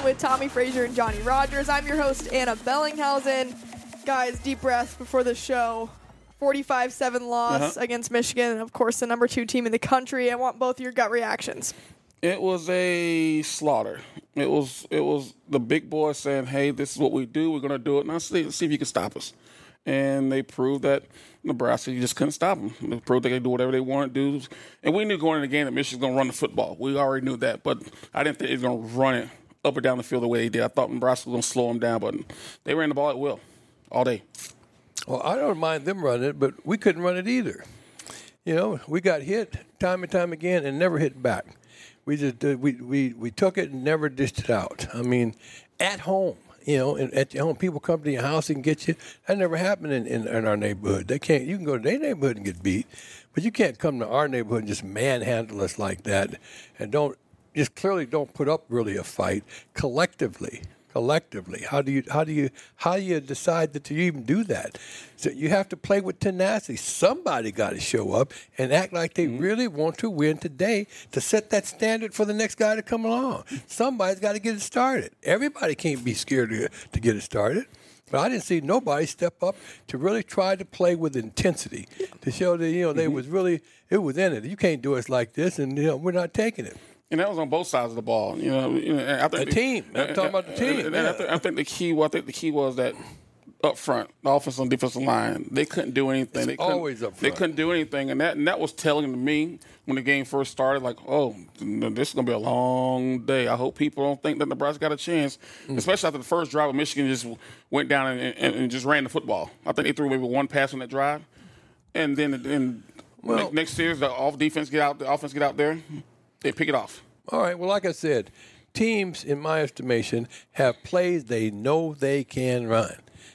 on with Tommie Frazier and Johnny Rodgers. I'm your host, Anna Bellinghausen. Guys, deep breath before the show. 45-7 loss against Michigan, and of course the number 2 team in the country. I want both your gut reactions. It was a slaughter. It was the big boys saying, hey, this is what we do. We're going to do it. Now see if you can stop us. And they proved that Nebraska, you just couldn't stop them. They proved they could do whatever they wanted to do. And we knew going into the game that Michigan's going to run the football. We already knew that. But I didn't think they were going to run it up or down the field the way they did. I thought Nebraska was going to slow them down. But they ran the ball at will all day. Well, I don't mind them running it, but we couldn't run it either. You know, we got hit time and time again and never hit back. We just we took it and never dished it out. I mean, at home, you know, and at your home, people come to your house and get you. That never happened in our neighborhood. They can't. You can go to their neighborhood and get beat, but you can't come to our neighborhood and just manhandle us like that. And don't put up really a fight collectively. How do you decide that you even do that? So you have to play with tenacity. Somebody got to show up and act like they really want to win today to set that standard for the next guy to come along. Somebody's got to get it started. Everybody can't be scared to get it started. But I didn't see nobody step up to really try to play with intensity to show that they was really it was in it. You can't do us like this, and we're not taking it. And that was on both sides of the ball. I'm talking about the team. And yeah. I think the key was that up front, the offensive and defensive line, they couldn't do anything. It's always up front. They couldn't do anything. And that was telling to me when the game first started, like, oh, this is going to be a long day. I hope people don't think that Nebraska got a chance, especially after the first drive of Michigan just went down and just ran the football. I think they threw maybe one pass on that drive. And then next series, the defense get out, the offense get out there. They pick it off. All right. Well, like I said, teams, in my estimation, have plays they know they can run.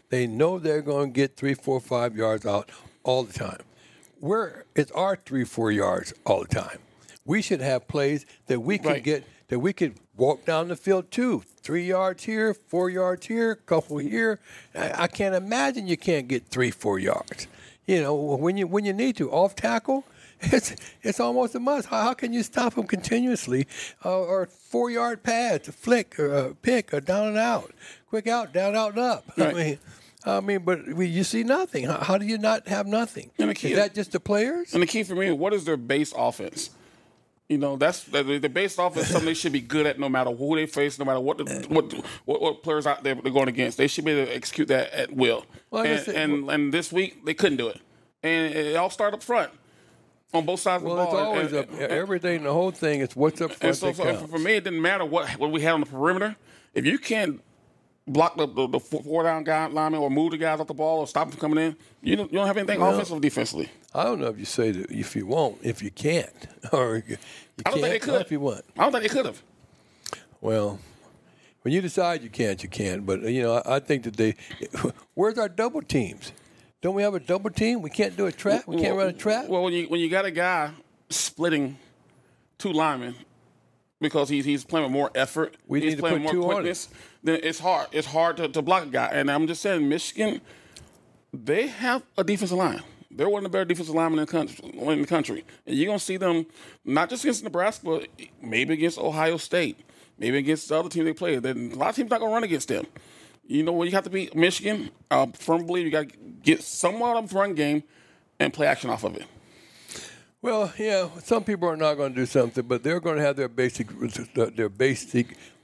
They know they're going to get 3, 4, 5 yards out all the time. It's our 3, 4 yards all the time. We should have plays that we can get, that we could walk down the field to. 3 yards here, 4 yards here, couple here. I can't imagine you can't get 3, 4 yards. When you need to off tackle. It's almost a must. How can you stop them continuously? Or 4-yard pass, a flick, or a pick, or down and out, quick out, down out and up. Right. I mean, but you see nothing. How do you not have nothing? Is that just the players? And the key for me, what is their base offense? The base offense. Something they should be good at, no matter who they face, no matter what players out there they're going against. They should be able to execute that at will. Well, and this week they couldn't do it, and it all started up front. On both sides of the ball. Well, it's always everything, the whole thing is what's up front. So for me, it didn't matter what we had on the perimeter. If you can't block the 4-down guy lineman or move the guys off the ball or stop them from coming in, you don't have anything offensively or defensively. I don't know if you say that if you won't, if you can't. Or I don't think they could. If you want. I don't think they could have. Well, when you decide you can't, you can't. But, I think that where's our double teams? Don't we have a double team? We can't do a trap? We can't run a trap? Well, when you got a guy splitting two linemen because he's playing with more effort, he's playing with more quickness, then it's hard. It's hard to block a guy. And I'm just saying, Michigan, they have a defensive line. They're one of the better defensive linemen in the country. And you're going to see them not just against Nebraska, but maybe against Ohio State, maybe against the other team they play. Then a lot of teams not going to run against them. You have to beat Michigan. I firmly believe you got to get somewhat of a run game and play action off of it. Well, yeah, some people are not going to do something, but they're going to have their basic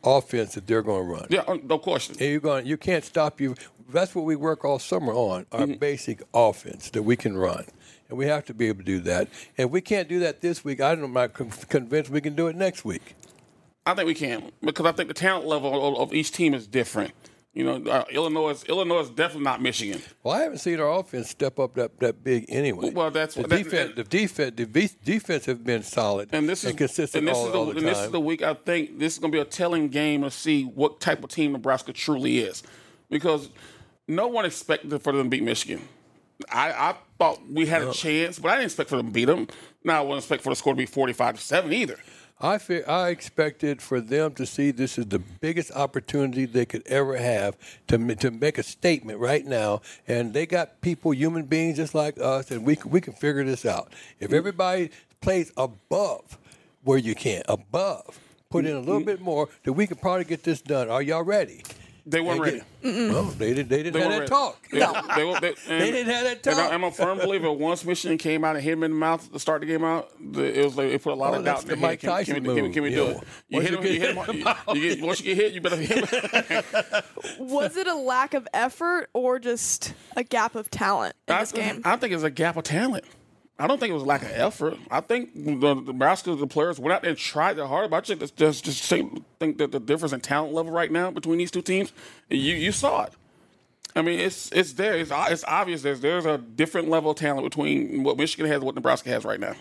offense that they're going to run. Yeah, no question. And you can't stop you. That's what we work all summer on, our basic offense that we can run. And we have to be able to do that. And if we can't do that this week, I'm not convinced we can do it next week. I think we can, because I think the talent level of each team is different. Illinois is definitely not Michigan. Well, I haven't seen our offense step up that big anyway. Well, that's the defense. The defense has been solid and consistent all the time. And this is the week I think this is going to be a telling game to see what type of team Nebraska truly is, because no one expected for them to beat Michigan. I thought we had a chance, but I didn't expect for them to beat them. Now I wouldn't expect for the score to be 45-7 either. I expected for them to see this is the biggest opportunity they could ever have to make a statement right now. And they got people, human beings just like us, and we can figure this out. If everybody plays above where you can, above put in a little bit more, that we could probably get this done. Are y'all ready? They weren't ready. Well, they didn't have that talk. They didn't have that talk. And I'm a firm believer. Once Michigan came out and hit him in the mouth to start the game out, it was like it put a lot of doubt in the head. Can we do it? You hit him. Once you get hit, you better hit him. Was it a lack of effort or just a gap of talent in this game? I think it's a gap of talent. I don't think it was a lack of effort. I think the players went out and tried their hardest. But I just think that the difference in talent level right now between these two teams, you saw it. I mean, it's there. It's obvious there's a different level of talent between what Michigan has and what Nebraska has right now.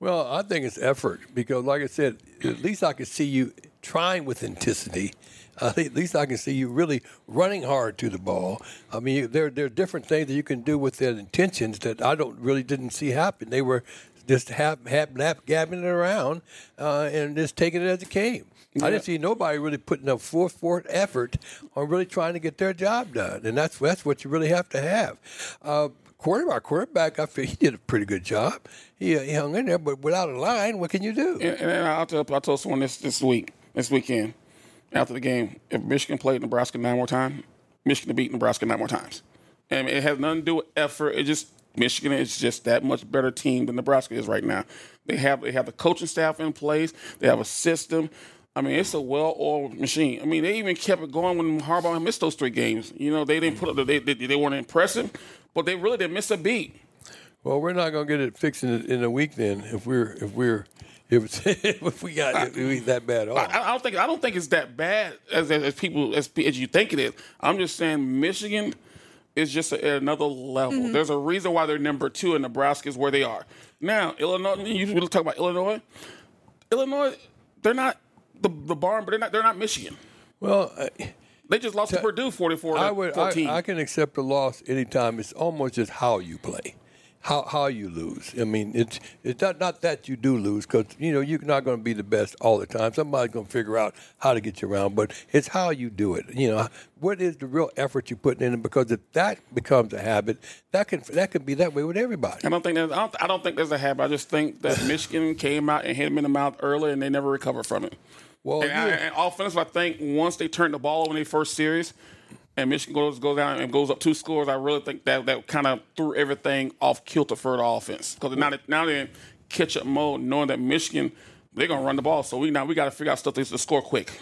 Well, I think it's effort because, like I said, at least I could see you trying with intensity. At least I can see you really running hard to the ball. I mean, there are different things that you can do with their intentions that I didn't see happen. They were just gabbing it around and just taking it as it came. Yeah. I didn't see nobody really putting a full-force effort on really trying to get their job done, and that's what you really have to have. Quarterback, I feel he did a pretty good job. He hung in there, but without a line, what can you do? And I told someone this weekend. After the game, if Michigan played Nebraska 9 more times, Michigan beat Nebraska 9 more times. And it has nothing to do with effort. Michigan is just that much better team than Nebraska is right now. They have the coaching staff in place. They have a system. I mean, it's a well-oiled machine. I mean, they even kept it going when Harbaugh missed those 3 games. You know, they didn't put up. They weren't impressive, but they really didn't miss a beat. Well, we're not going to get it fixed in a week then if we got that bad off. I don't think it's that bad as you think it is. I'm just saying Michigan is just at another level. Mm-hmm. There's a reason why they're number 2 and Nebraska is where they are. Now, Illinois, you talk about Illinois. Illinois, they're not the barn, but they're not Michigan. Well, they just lost to Purdue 44-14. I can accept a loss anytime. It's almost just how you play. How you lose. I mean, it's not that you do lose because, you know, you're not going to be the best all the time. Somebody's going to figure out how to get you around, but it's how you do it. You know, what is the real effort you're putting in it? Because if that becomes a habit, that could be that way with everybody. I don't think there's a habit. I just think that Michigan came out and hit him in the mouth early and they never recovered from it. Well, and offensive, I think once they turned the ball over in their first series, and Michigan goes down and goes up 2 scores, I really think that kind of threw everything off kilter for the offense. Because now they're in catch-up mode, knowing that Michigan, they're going to run the ball. So we got to figure out stuff to score quick.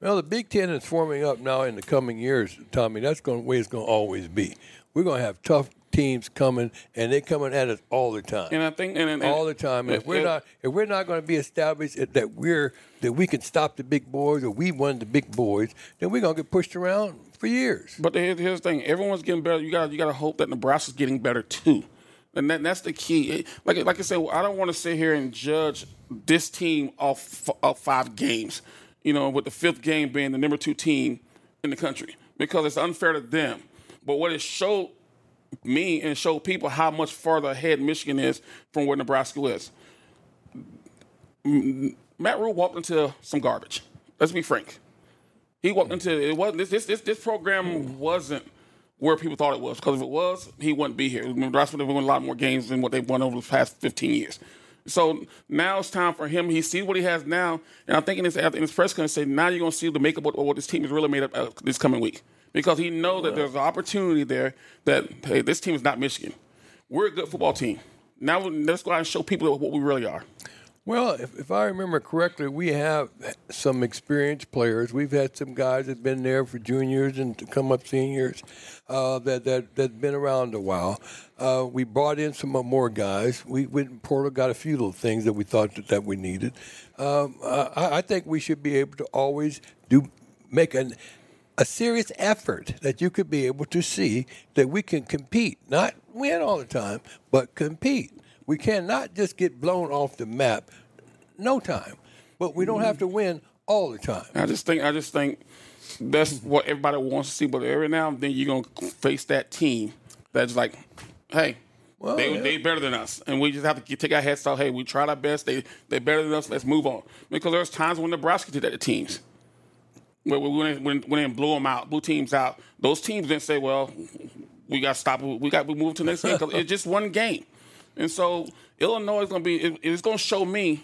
Well, the Big Ten is forming up now in the coming years, Tommie. That's the way it's going to always be. We're going to have tough teams coming, and they're coming at us all the time. And I think all the time. And if we're not going to be established that we can stop the big boys or we won the big boys, then we're going to get pushed around for years. But here's the thing: everyone's getting better. You got to hope that Nebraska's getting better too, and that's the key. Like I said, I don't want to sit here and judge this team off 5 games. You know, with the 5th game being the number 2 team in the country, because it's unfair to them. But what it showed me and showed people how much farther ahead Michigan is from where Nebraska is. Matt Rhule walked into some garbage. Let's be frank. He walked into it. This program wasn't where people thought it was, because if it was, he wouldn't be here. Nebraska would have won a lot more games than what they've won over the past 15 years. So now it's time for him. He sees what he has now, and I'm thinking in his press conference, say now you're going to see the makeup of what this team is really made up of this coming week, because he knows that there's an opportunity there that, hey, this team is not Michigan. We're a good football team. Now let's go out and show people what we really are. Well, if I remember correctly, we have some experienced players. We've had some guys that've been there for juniors and to come up seniors that's been around a while. We brought in some more guys. We went in Portal, got a few little things that we thought that we needed. I think we should be able to always make a serious effort that you could be able to see that we can compete, not win all the time, but compete. We cannot just get blown off the map no time, but we don't have to win all the time. I just think that's what everybody wants to see, but every now and then you're going to face that team that's like, hey, well, they're better than us, and we just have to take our heads off. Hey, we tried our best. They're better than us. Let's move on. Because there's times when Nebraska did that to teams. When they blew teams out, those teams didn't say, well, we got to stop. We moved to the next game because it's just one game. And so Illinois is going to show me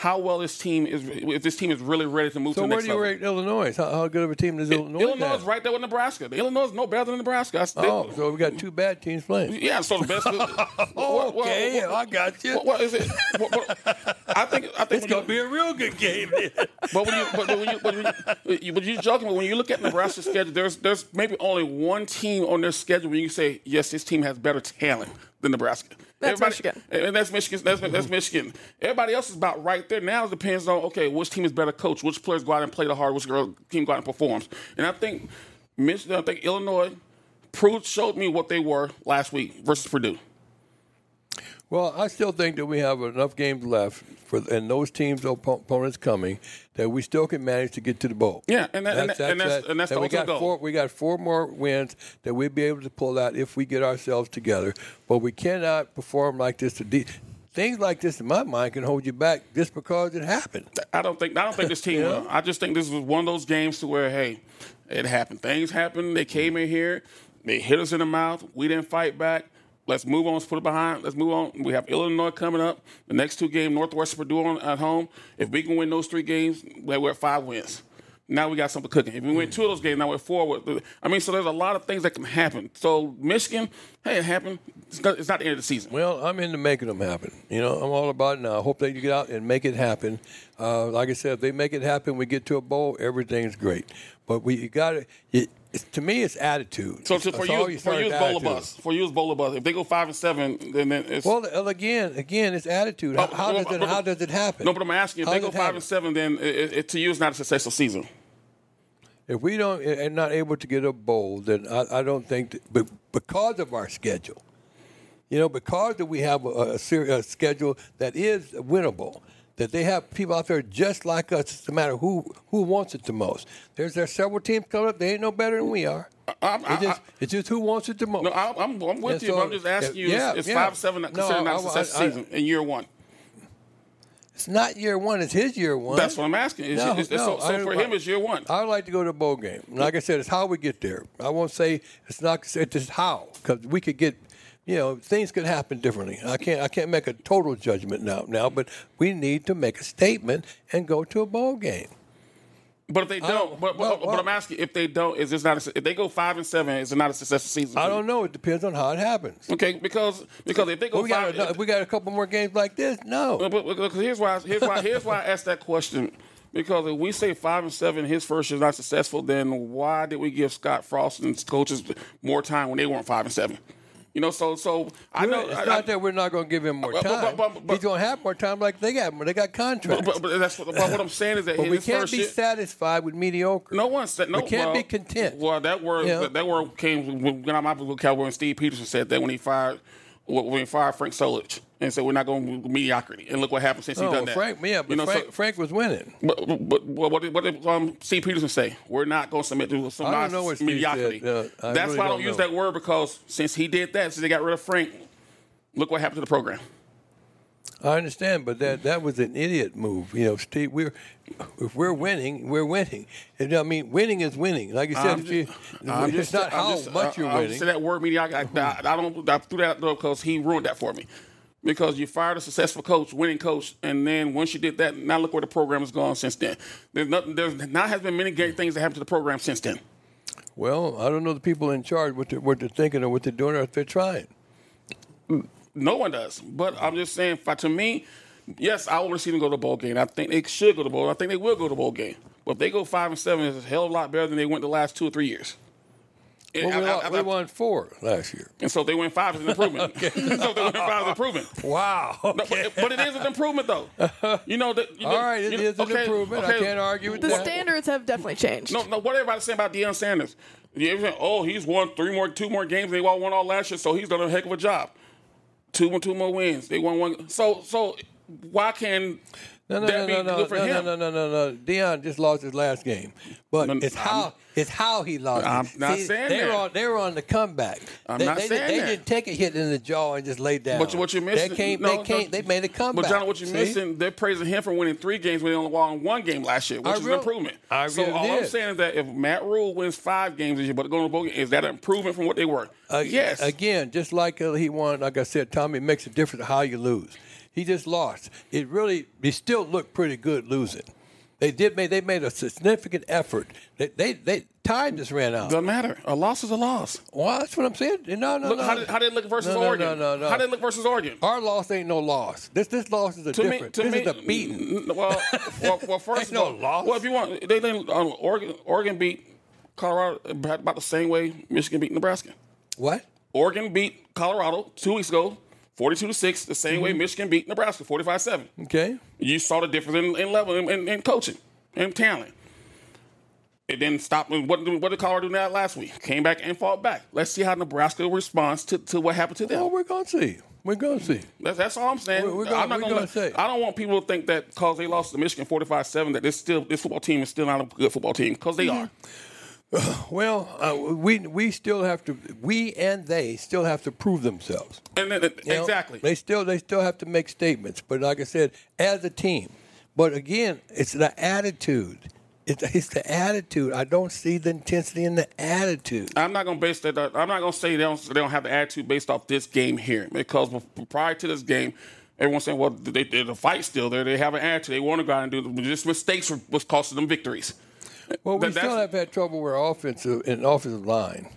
how well this team is, if this team is really ready to move to the next level. So where do you rate Illinois? How good of a team is Illinois? Illinois is right there with Nebraska. Illinois is no better than Nebraska. So we got two bad teams playing. Yeah, so the best. I got you. What is it? I think it's gonna be a real good game. But you're joking. But when you look at Nebraska's schedule, there's maybe only one team on their schedule where you can say, yes, this team has better talent than Nebraska. That's Michigan. Everybody else is about right there. Now it depends on, okay, which team is better coached, which players go out and play the hard, which team go out and performs. And I think Illinois showed me what they were last week versus Purdue. Well, I still think that we have enough games left, and those teams, opponents coming, that we still can manage to get to the bowl. Yeah, and that's the ultimate goal. We got four more wins that we'd be able to pull out if we get ourselves together. But we cannot perform like this to things like this, in my mind, can hold you back just because it happened. I don't think this team will. I just think this was one of those games to where, hey, it happened. Things happened. They came in here. They hit us in the mouth. We didn't fight back. Let's move on. Let's put it behind. Let's move on. We have Illinois coming up. The next two games, Northwestern, Purdue at home. If we can win those three games, we're at 5 wins. Now we got something cooking. If we win 2 of those games, now we're at 4. So there's a lot of things that can happen. So Michigan, hey, it happened. It's not the end of the season. Well, I'm into making them happen. I'm all about it now. I hope they get out and make it happen. Like I said, if they make it happen, we get to a bowl, everything's great. But we got to – to me, it's attitude. So for you, it's bowl of bust. If they go 5-7, then it's... Well, again, it's attitude. How does it happen? No, but I'm asking, if they go 5-7, then it, to you, it's not a successful season. If we don't and not able to get a bowl, then I don't think... But because of our schedule, because that we have a schedule that is winnable, that they have people out there just like us, no matter who wants it the most. There's several teams coming up. They ain't no better than we are. It's just who wants it the most. No, I'm with you, but I'm just asking you. Yeah, it's 5-7 considered not a successful season in year one. It's not year one. It's his year one. That's what I'm asking. So for him, it's year one. I would like to go to a bowl game. Like I said, it's how we get there. I won't say it's not. It's just how, because we could get... things could happen differently. I can't make a total judgment now, but we need to make a statement and go to a bowl game. But if they don't, I'm asking, if they don't, is this not? If they go 5-7, is it not a successful season? I don't know. It depends on how it happens. Okay, because if they go we got a couple more games like this. No, but here's why I asked that question. Because if we say 5-7, his first year is not successful, then why did we give Scott Frost and his coaches more time when they weren't 5-7? It's not that we're not going to give him more time. But he's going to have more time, like they got. They got contracts. But what I'm saying is that but we can't be satisfied with mediocre. We can't be content. Well, that word came when my vocabulary. And Steve Pederson said that when he fired Frank Solich and said we're not going to mediocrity. And look what happened since he's done that. Frank was winning. But what did Steve Pederson say? We're not going to submit to some mediocrity. That's why I don't use that word, because since he did that, since they got rid of Frank, look what happened to the program. I understand, but that was an idiot move. Steve, if we're winning, we're winning. Winning is winning. Like you said, it's not how much you're winning. I said that word mediocrity. I threw that out because he ruined that for me. Because you fired a successful coach, winning coach, and then once you did that, now look where the program has gone since then. There has been many great things that happened to the program since then. Well, I don't know the people in charge, what they're thinking or what they're doing or if they're trying. No one does. But I'm just saying, to me, yes, I want to see them go to the bowl game. I think they should go to the bowl. I think they will go to the bowl game. But if they go 5-7, it's a hell of a lot better than they went the last 2 or 3 years. We won 4 last year. And so if they win 5, it's an improvement. Wow. Okay. No, but it is an improvement, though. It is an improvement. Okay. I can't argue with that. The standards have definitely changed. No, what everybody's saying about Deion Sanders. He's won 2 more games. They all won all last year, so he's done a heck of a job. 2 more wins. They won 1. So why can... No, that be good for him? No. Deion just lost his last game, but it's how he lost. They were on the comeback. I'm not saying that. They didn't take a hit in the jaw and just lay down. But what you missing? They made a comeback. But John, what you missing? They're praising him for winning 3 games when they only won 1 game last year, which is an improvement. I'm saying is that if Matt Rhule wins 5 games this year, but going to the bowl game, is that an improvement from what they were? Yes. Again, just like he won, like I said, Tommie, it makes a difference how you lose. He just lost. It really, he still looked pretty good losing. They did. They made a significant effort. They time just ran out. Doesn't matter. A loss is a loss. Well, that's what I'm saying. No. How did it look versus Oregon? No. How did it look versus Oregon? Our loss ain't no loss. This loss is a different. This is a beating. Well, first no loss. Well, if you want, they didn't. Oregon beat Colorado about the same way Michigan beat Nebraska. What? Oregon beat Colorado 2 weeks ago. 42-6, the same way Michigan beat Nebraska, 45-7. Okay. You saw the difference in level and coaching and talent. It didn't stop. What did Colorado do now last week? Came back and fought back. Let's see how Nebraska responds to what happened to them. Oh, we're going to see. We're going to see. That's all I'm saying. I'm not going to say. I don't want people to think that because they lost to Michigan 45-7 that this football team is still not a good football team, because they are. Well, we and they still have to prove themselves. Exactly. They still have to make statements. But like I said, as a team. But again, it's the attitude. It's the attitude. I don't see the intensity in the attitude. I'm not going to base that. I'm not going to say they don't have the attitude based off this game here, because prior to this game, everyone's saying, well, the fight's still there. They have an attitude. They want to go out and do it. Just mistakes was costing them victories. Well, we still have had trouble with our offensive line.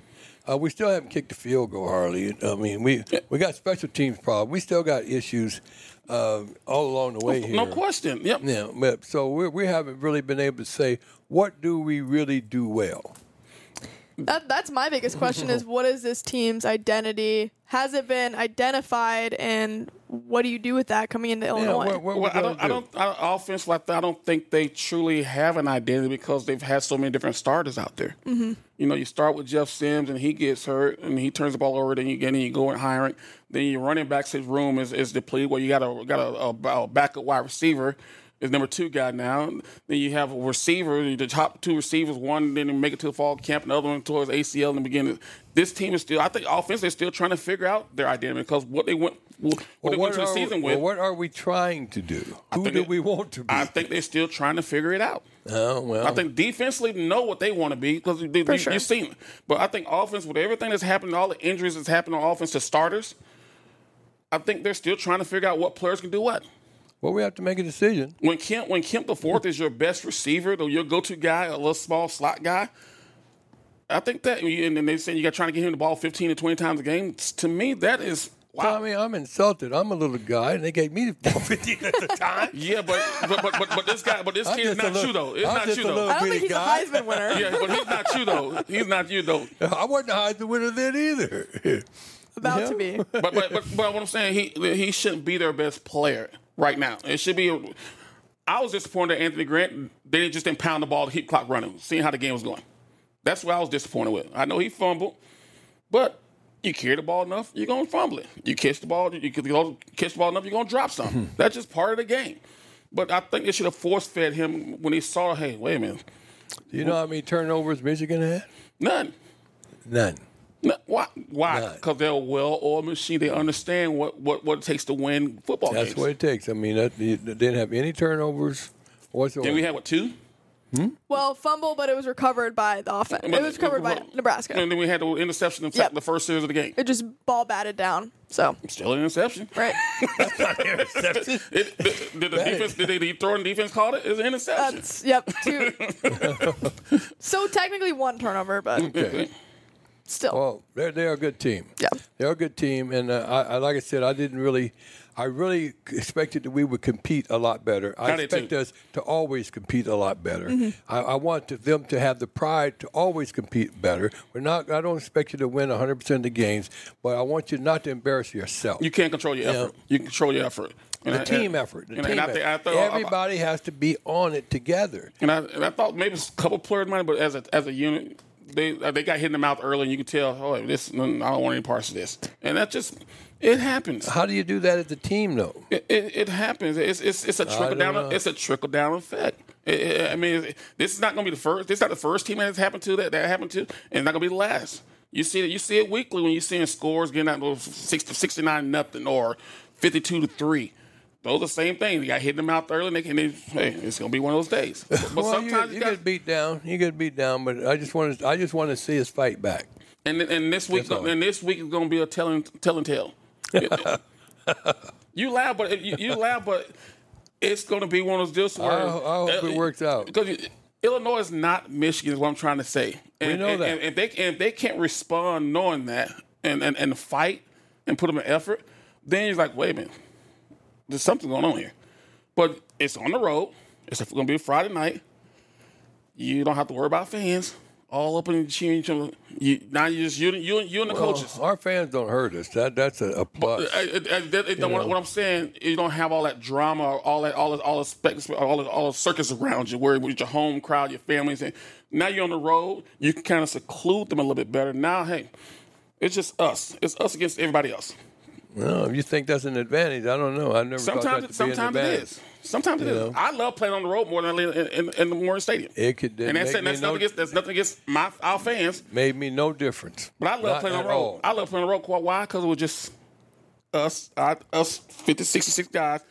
We still haven't kicked the field goal, Harley. I mean, we got special teams problems. We still got issues all along the way here. No question. Yep. Yeah. So we haven't really been able to say, what do we really do well? That's my biggest question is, what is this team's identity? Has it been identified, and what do you do with that coming into Illinois? I don't think they truly have an identity, because they've had so many different starters out there. Mm-hmm. You know, you start with Jeff Sims, and he gets hurt, and he turns the ball over, then you go in hiring. Then your running back's room is depleted, where you got a backup wide receiver. Is number two guy now. Then you have a receiver, the top two receivers, one didn't make it to the fall camp, and the other one towards ACL in the beginning. This team is still, I think, offense, they're still trying to figure out their identity, because what they went into the season with. What are we trying to do? Who do we want to be? I think they're still trying to figure it out. Oh, well. I think defensively know what they want to be, because you've seen it. But I think offense, with everything that's happened, all the injuries that's happened on offense to starters, I think they're still trying to figure out what players can do what. Well, we have to make a decision. When Kemp the fourth is your best receiver, or your go-to guy, a little small slot guy, I think that, and then they say you got trying to get him the ball 15 to 20 times a game. To me, that is wow. Tommie, I'm insulted. I'm a little guy, and they gave me the ball 15 at the time. Yeah, but this guy, but this kid is not you though. It's not you though. I don't think he's a Heisman winner. Yeah, but he's not you though. He's not you though. I wasn't a Heisman winner then either. About to be. But what I'm saying, he shouldn't be their best player. Right now, it should be. I was disappointed that Anthony Grant, they just didn't pound the ball to keep clock running, seeing how the game was going. That's what I was disappointed with. I know he fumbled, but you carry the ball enough, you're gonna fumble it. You catch the ball, you're gonna drop something. That's just part of the game. But I think they should have force fed him when he saw, hey, wait a minute. Do you know how many turnovers Michigan had? None. No, why? Because they're a well-oiled machine. They understand what it takes to win football games. That's what it takes. I mean, they didn't have any turnovers whatsoever. Then we had, what, two? Hmm? Well, fumble, but it was recovered by the offense. It was recovered by Nebraska. And then we had the interception in the first series of the game. It just ball batted down. So still an interception, right? That's not an interception. Did the throwing defense call it? It's an interception. Yep. Two. So technically one turnover, but okay. Still. Well, they're a good team. Yeah. They're a good team. And like I said, I really expected that we would compete a lot better. I expect us to always compete a lot better. Mm-hmm. I want them to have the pride to always compete better. I don't expect you to win 100% of the games, but I want you not to embarrass yourself. You can't control your effort. You can control your effort. The team effort. Everybody has to be on it together. And I thought maybe a couple players might, but as a unit, They got hit in the mouth early, and you can tell, I don't want any parts of this. And that just, it happens. How do you do that as a team, though? It happens. It's a trickle down. It's a trickle down effect. This is not going to be the first. This is not the first team that happened to, and it's not going to be the last. You see it weekly when you're seeing scores getting out of 69-0 or 52-3. Those are the same thing. They got hit in the mouth early, and it's gonna be one of those days. But well, sometimes you get beat down. You get beat down, but I just want to see us fight back. And this week is gonna be a telling tale. You laugh, but it's going to be one of those deals where I hope it works out. Because Illinois is not Michigan, is what I'm trying to say. And, we know that. And if they can't respond knowing that and fight and put them in effort, then you're like, wait a minute, there's something going on here. But it's on the road. It's going to be a Friday night. You don't have to worry about fans all up and cheering each other. Now you just you and the coaches. Our fans don't hurt us. That's a plus. What I'm saying, you don't have all that drama, or all the circus around you, where with your home crowd, your families. And now you're on the road. You can kind of seclude them a little bit better. Now, hey, it's just us. It's us against everybody else. Well, if you think that's an advantage, I don't know. I never thought that to be an advantage. Sometimes it is. I love playing on the road more than in the Memorial Stadium. That's nothing against our fans. Made me no difference. But I love playing on the road. All. I love playing on the road. Why? Because it was just us 50, 66 guys,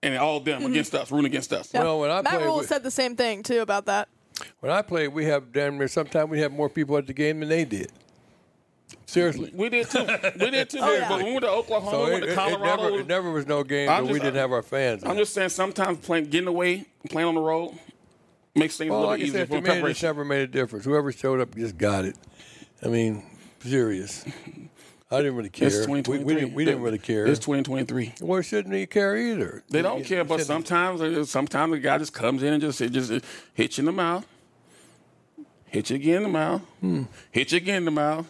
and all of them against us, rooting against us. Yeah. Well, Matt Rhule said the same thing, too, about that. When I played, we have damn near sometimes we have more people at the game than they did. Seriously. We did too. Oh, yeah. But when we went to Oklahoma, went to Colorado. It never was no game that we didn't have our fans. I'm just saying sometimes getting away, playing on the road, makes things a little easier for preparation. It's never made a difference. Whoever showed up just got it. I mean, serious. I didn't really care. It's 2023. We didn't really care. It's 2023. Well, shouldn't they care either? They don't care, but sometimes the guy just comes in and just hits you in the mouth, hits you again in the mouth, hits you again in the mouth.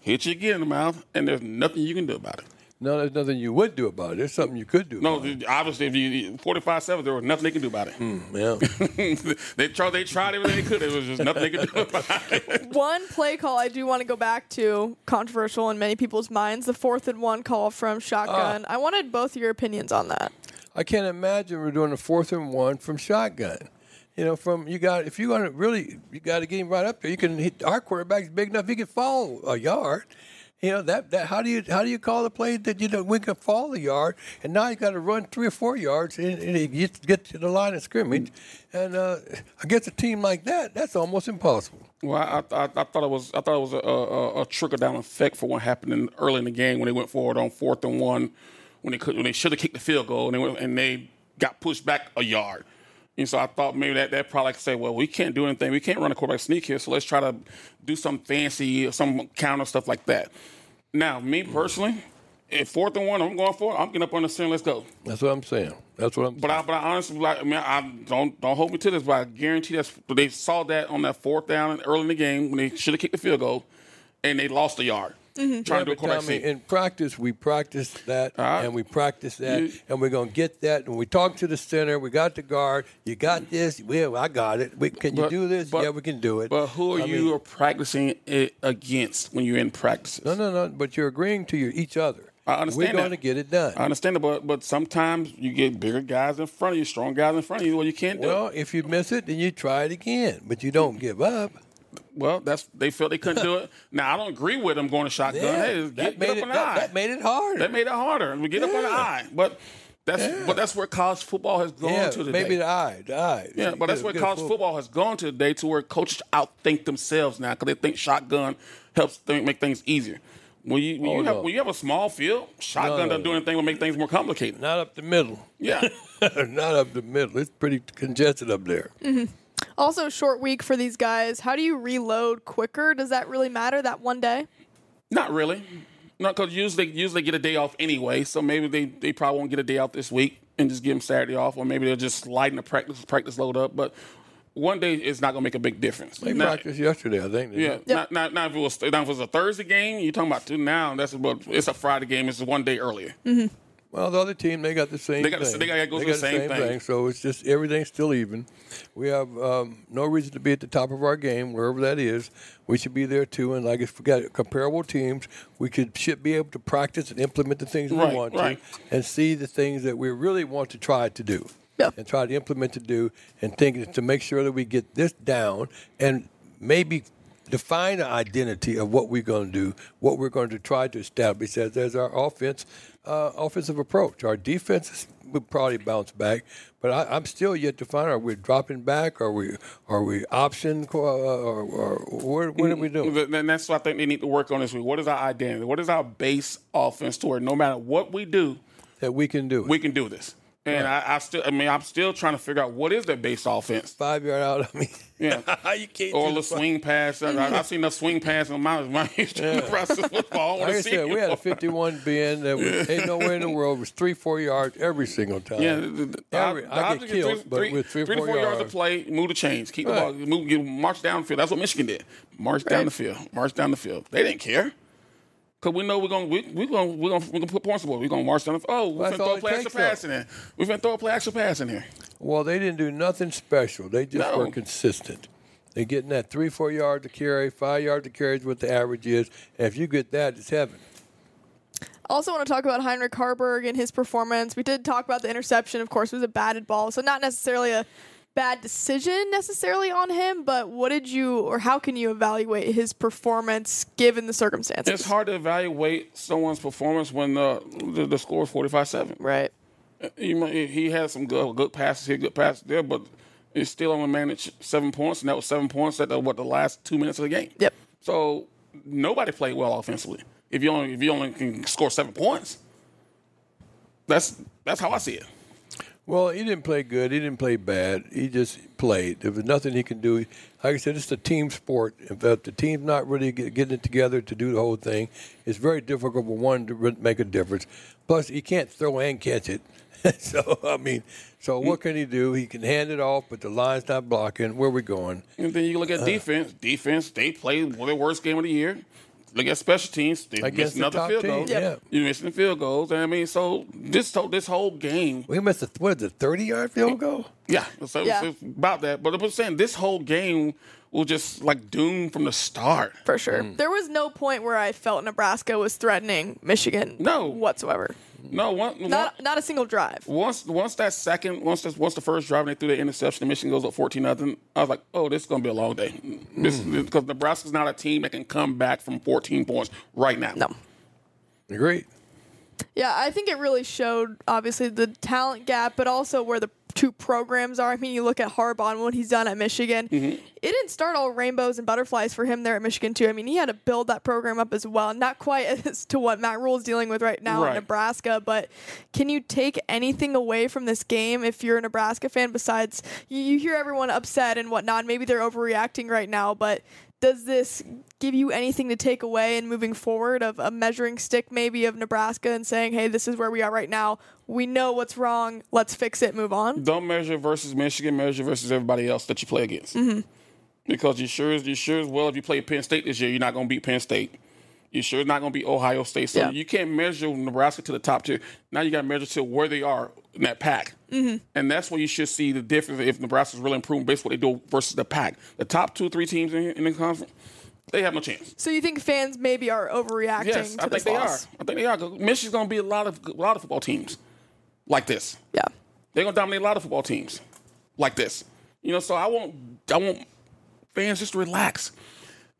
Hit you again in the mouth, and there's nothing you can do about it. No, there's nothing you would do about it. There's something you could do about it. No, obviously, if you 45-7, there was nothing they could do about it. Yeah. They tried everything they could. There was just nothing they could do about it. One play call I do want to go back to, controversial in many people's minds, the 4th-and-1 call from shotgun. I wanted both your opinions on that. I can't imagine we're doing a 4th-and-1 from shotgun. You know, you got to get him right up there. You can hit our quarterback's big enough he can fall a yard. You know that how do you call the play that we can fall a yard, and now you got to run 3 or 4 yards and he gets to the line of scrimmage, and against a team like that, that's almost impossible. Well, I thought it was a trickle down effect for what happened early in the game when they went forward on 4th-and-1 when they should have kicked the field goal and they got pushed back a yard. And so I thought maybe that probably could say, well, we can't do anything. We can't run a quarterback sneak here, so let's try to do some fancy, some counter stuff like that. Now, me personally, if 4th-and-1, I'm going for it. I'm getting up on the center. Let's go. That's what I'm saying. But I honestly, don't hold me to this, but I guarantee that they saw that on that 4th down early in the game when they should have kicked the field goal, and they lost a yard. Mm-hmm. Trying to do a quarterback sneak. In practice, we practice that, and we practice that, and we're going to get that. And we talk to the center. We got the guard. You got this? Well, I got it. Can you do this? Yeah, we can do it. But who are you practicing it against when you're in practices? No. But you're agreeing to each other. I understand that. We're going to get it done. I understand that, but sometimes you get bigger guys in front of you, strong guys in front of you. Well, you can't do it. Well, if you miss it, then you try it again, but you don't give up. Well, they felt they couldn't do it. Now, I don't agree with them going to shotgun. Yeah, hey, that made it harder. That made it harder. We get up on the eye. But that's where college football has gone to today. Maybe the eye. Yeah, but that's where college football has gone to today, to where coaches outthink themselves now because they think shotgun helps make things easier. When you have a small field, shotgun doesn't do anything but make things more complicated. Not up the middle. Yeah. Not up the middle. It's pretty congested up there. Mm-hmm. Also, short week for these guys. How do you reload quicker? Does that really matter, that one day? Not really. Not because usually get a day off anyway, so maybe they probably won't get a day off this week and just give them Saturday off, or maybe they'll just slide in the practice load up. But one day is not going to make a big difference. They practiced yesterday, I think. Yeah. Not if it was a Thursday game. You're talking about now. It's a Friday game. It's one day earlier. Mm-hmm. Well, the other team, they got the same thing. They got to go through the same thing. So it's just everything's still even. We have no reason to be at the top of our game, wherever that is. We should be there, too. And like if we got comparable teams, we should be able to practice and implement the things we want to and see the things that we really want to try to do and try to implement to do and think to make sure that we get this down and maybe define an identity of what we're going to do, what we're going to try to establish as our offensive approach. Our defense will probably bounce back, but I'm still yet to find out, are we dropping back? Are we option? What are we doing? And that's what I think they need to work on this week. What is our identity? What is our base offense to where no matter what we do, that we can do it. We can do this. And right. I'm still trying to figure out what is that base offense. 5 yard out, I mean. Yeah. You can't or the swing pass. I've seen enough swing pass on my history in Nebraska football. Like I said, we had a 51 bend that was, ain't nowhere in the world. It was 3-4 yards every single time. Yeah. I get killed, with three to four yards of play, move the chains, keep the ball, march down the field. That's what Michigan did. March down the field. March down the field. They didn't care. Because we know we're gonna put points on the board. We're gonna march down. We're gonna throw a play action pass in there. We're gonna throw a play action pass in here. Well, they didn't do nothing special. They just were consistent. They're getting that 3-4 yard to carry, 5 yard to carry is what the average is. And if you get that, it's heaven. I also want to talk about Heinrich Haarberg and his performance. We did talk about the interception. Of course, it was a batted ball, so not necessarily a bad decision necessarily on him, but what did you or how can you evaluate his performance given the circumstances? It's hard to evaluate someone's performance when the score is 45-7. Right. He had some good passes here, good passes there, but it's still only managed 7 points, and that was 7 points at the last 2 minutes of the game. Yep. So nobody played well offensively. If you only can score 7 points, that's how I see it. Well, he didn't play good. He didn't play bad. He just played. There was nothing he can do. Like I said, it's a team sport. If the team's not really getting it together to do the whole thing, it's very difficult for one to make a difference. Plus, he can't throw and catch it. So what can he do? He can hand it off, but the line's not blocking. Where are we going? And then you look at defense. Defense, they played their worst game of the year. Look at special teams. They missed another field goal. Yeah. You're missing field goals. I mean, so this whole game. We missed a 30-yard field goal? Yeah. So it's about that. But I'm saying this whole game was just like doomed from the start. For sure. There was no point where I felt Nebraska was threatening Michigan whatsoever. No. Not a single drive. Once the first drive and they threw the interception, Michigan goes up 14-0. I was like, this is going to be a long day. Because Nebraska's not a team that can come back from 14 points right now. No. Agreed. Yeah, I think it really showed, obviously, the talent gap, but also where the two programs are. I mean, you look at Harbaugh and what he's done at Michigan. Mm-hmm. It didn't start all rainbows and butterflies for him there at Michigan, too. I mean, he had to build that program up as well. Not quite as to what Matt Rhule is dealing with right now in Nebraska, but can you take anything away from this game if you're a Nebraska fan besides you hear everyone upset and whatnot? Maybe they're overreacting right now, but does this give you anything to take away in moving forward of a measuring stick maybe of Nebraska and saying, hey, this is where we are right now. We know what's wrong. Let's fix it. Move on. Don't measure versus Michigan. Measure versus everybody else that you play against. Mm-hmm. Because you sure as well, if you play Penn State this year, you're not going to beat Penn State. You sure not going to beat Ohio State. So you can't measure Nebraska to the top tier. Now you got to measure to where they are in that pack. Mm-hmm. And that's where you should see the difference if Nebraska's really improving based on what they do versus the pack. The top 2 or 3 teams in the conference, they have no chance. So you think fans maybe are overreacting to this loss? Yes, I think they are. Michigan's going to be a lot of football teams like this. Yeah. They're going to dominate a lot of football teams like this. You know, so I want fans just to relax.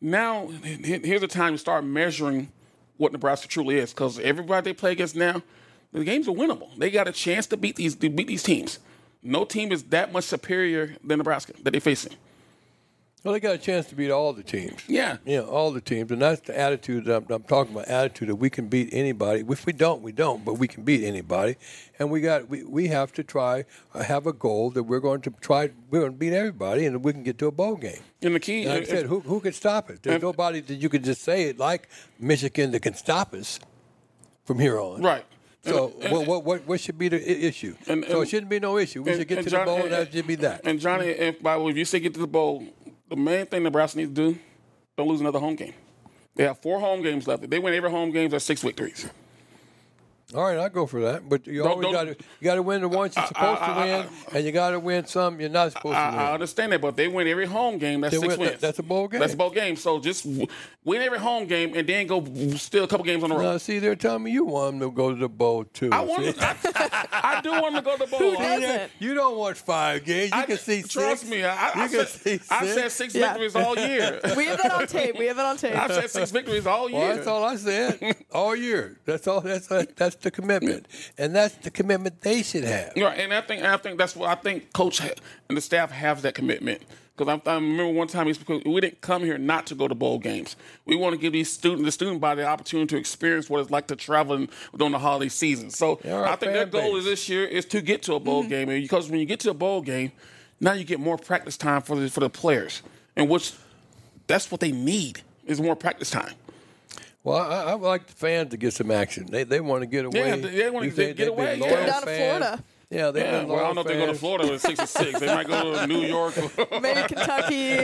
Now, here's the time to start measuring what Nebraska truly is, because everybody they play against now, the games are winnable. They got a chance to beat these teams. No team is that much superior than Nebraska that they're facing. Well, they got a chance to beat all the teams. Yeah. Yeah, all the teams. And that's the attitude that I'm talking about, attitude that we can beat anybody. If we don't, we don't, but we can beat anybody. And we have to try, have a goal that we're going to beat everybody and we can get to a bowl game. And the key, like I said, who could stop us? There's nobody that you could just say it like Michigan that can stop us from here on. Right. So what should be the issue? So it shouldn't be no issue. We should get to the bowl and that should be that. And Johnny, if you say get to the bowl, the main thing Nebraska needs to do, don't lose another home game. They have 4 home games left. If they win every home game, they're 6 victories. All right, I'll go for that. But you always got to win the ones you're supposed to win, and you got to win some you're not supposed to win. I understand that, but if they win every home game, that's 6 wins. That's a bowl game. That's a bowl game. So just win every home game and then go steal a couple games on the road. Now, see, they're telling me you want them to go to the bowl, too. I do want them to go to the bowl. You don't want 5 games. Trust me. I said 6 victories all year. We have that on tape. I said 6 victories all year. Well, that's all I said. All year. That's all. That's That's the commitment, and that's the commitment they should have. Yeah, and I think that's what I think. Coach and the staff have that commitment. Because I remember one time we didn't come here not to go to bowl games. We want to give the student body the opportunity to experience what it's like to travel during the holiday season. So I think their goal is this year is to get to a bowl game. And because when you get to a bowl game, now you get more practice time for the players. And that's what they need is more practice time. Well, I like the fans to get some action. They want to get away. Yeah, they want to get away. They've been down to Florida. Yeah, they've been loyal. I don't know if they go to Florida with 6-6. They might go to New York. Maybe Kentucky.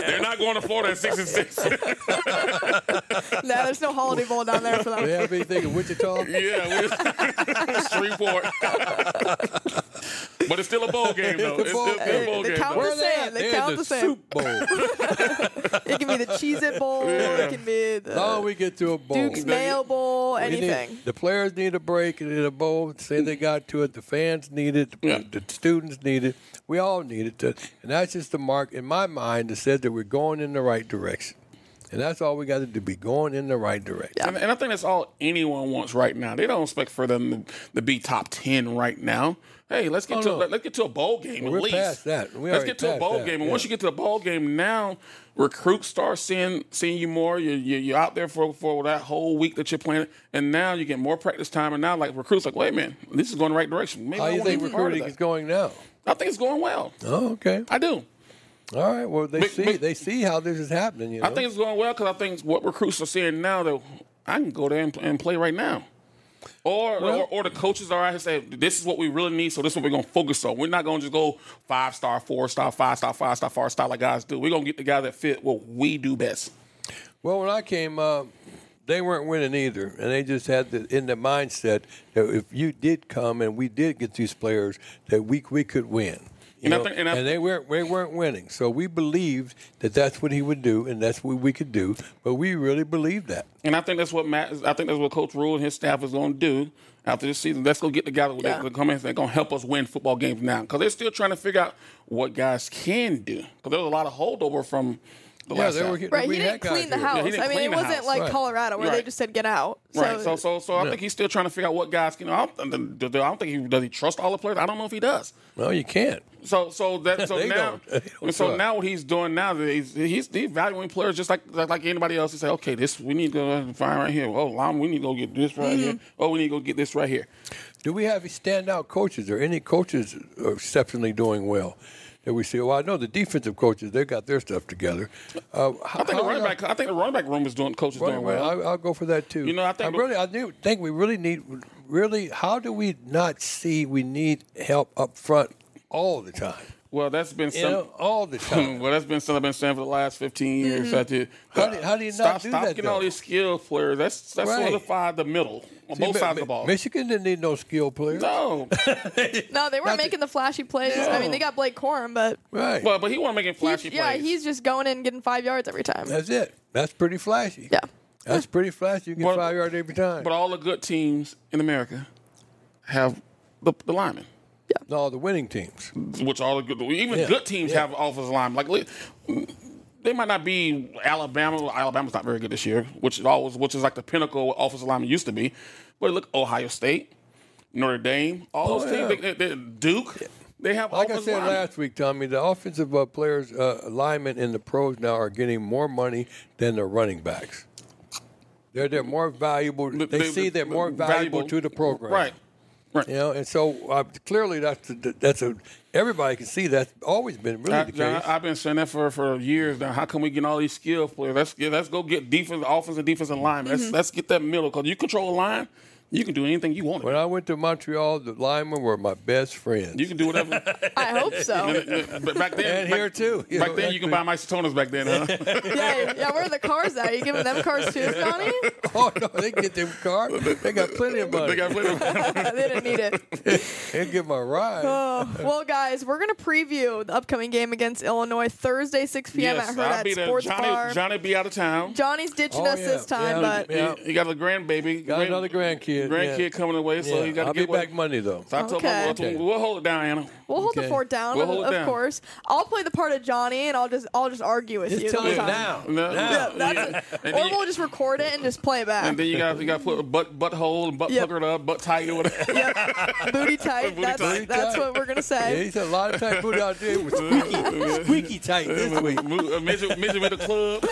They're not going to Florida at 6-6. No, there's no Holiday Bowl down there for them. They have anything in Wichita? Yeah, Shreveport. But it's still a bowl game, though. It's still a bowl game. They count the same. Soup Bowl. It can be the Cheez-It Bowl. Yeah. It can be the we get to a bowl. Duke's Mayo Bowl, anything. The players need a break in a bowl. Say they got to it. The fans need it. The students need it. We all need it. And that's just the mark, in my mind, that says that we're going in the right direction. And that's all we got to do, be going in the right direction. Yeah. And I think that's all anyone wants right now. They don't expect for them to be top 10 right now. Hey, let's get to a bowl game at least. We're past that. Let's get to a bowl game. And once you get to the bowl game, now recruits start seeing you more. You're out there for that whole week that you're playing. And now you get more practice time. And now, like, recruits like, wait, man, this is going the right direction. Maybe how do you think recruiting is going now? I think it's going well. Oh, okay. I do. All right. Well, they see how this is happening. You know? I think it's going well because I think what recruits are seeing now that I can go there and play right now. Or the coaches are out here saying, this is what we really need, so this is what we're going to focus on. We're not going to just go 5-star, 4-star, 5-star, 5-star, 4-star like guys do. We're going to get the guy that fit what we do best. Well, when I came up, they weren't winning either, and they just had in the mindset that if you did come and we did get these players, that we could win. And they weren't winning. So we believed that that's what he would do and that's what we could do. But we really believed that. And I think that's what Coach Rhule and his staff is going to do after this season. Let's go get together. Yeah. They're going to help us win football games now. Because they're still trying to figure out what guys can do. Because there was a lot of holdover from the last time. He didn't clean the house. I mean, it wasn't like Colorado where they just said get out. Right. So I think he's still trying to figure out what guys can do. Does he trust all the players? I don't know if he does. Well, you can't. So now what he's doing now is he's evaluating players just like anybody else. He say, okay, we need to go find right here. Oh, Lom, we need to go get this right here. Oh, we need to go get this right here. Do we have standout coaches or any coaches exceptionally doing well? That we see. Well, I know the defensive coaches; they got their stuff together. I think the running back room is doing well. I'll go for that too. You know, I think we really need. Really, how do we not see we need help up front all the time? Well, that's been all the time. Well, that's been something I've been saying for the last 15 years. How do you not stop getting all these skilled players? That's solidified the middle on both sides of the ball. Michigan didn't need no skilled players. No, they weren't making the flashy plays. No. I mean, they got Blake Corum, but he wasn't making flashy plays. Yeah, he's just going in and getting 5 yards every time. That's it. That's pretty flashy. Yeah, that's pretty flashy. You get 5 yards every time. But all the good teams in America have the linemen. Yeah. No, the winning teams. Which all the good, good teams have offensive linemen. Like they might not be Alabama. Alabama's not very good this year, which is like the pinnacle of what offensive linemen used to be. But look, Ohio State, Notre Dame, all those teams. They Duke. Yeah. They have like I said linemen. Last week, Tommie, the offensive players, linemen in the pros now are getting more money than the running backs. They're more valuable. They're more valuable to the program. Right. Right. You know, and so clearly that's everybody can see that's always been really the case. I've been saying that for years now. How can we get all these skilled players? Let's go get offensive, defensive linemen. Let's get that middle because you control a line. You can do anything you want. When I went to Montreal, the linemen were my best friends. You can do whatever. I hope so. But back then, and here too. Back then, you can buy my Citonas back then, huh? Yeah. Where are the cars at? Are you giving them cars too, Johnny? Oh no, they can get them cars. They got plenty of money. They didn't need it. They give them a ride. Oh. Well, guys, we're gonna preview the upcoming game against Illinois Thursday, 6 p.m. at Hurrdat Sports Bar. Johnny be out of town. Johnny's ditching us this time, but he got a grandbaby. Got another grandkid. grandkid coming away, so you got to get back Monday, though. So I told my mother, we'll hold it down, Anna. We'll hold the fort down, of course. I'll play the part of Johnny, and I'll just argue with you. Tell him now. Or we'll just record it and just play it back. And then you got to put butthole and butt puckered up, butt tight or whatever. Yep. Booty tight. That's what we're going to say. Yeah, he said a lot of tight booty out there. It was squeaky tight this week. Midget with the club.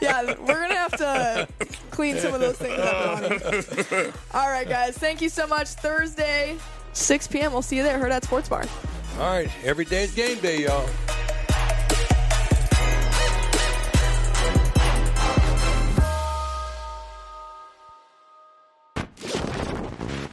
Yeah, we're going to have to clean some of those things up. All right, guys. Thank you so much. Thursday, 6 p.m. We'll see you there. Hurrdat Sports Bar. All right. Every day's game day, y'all.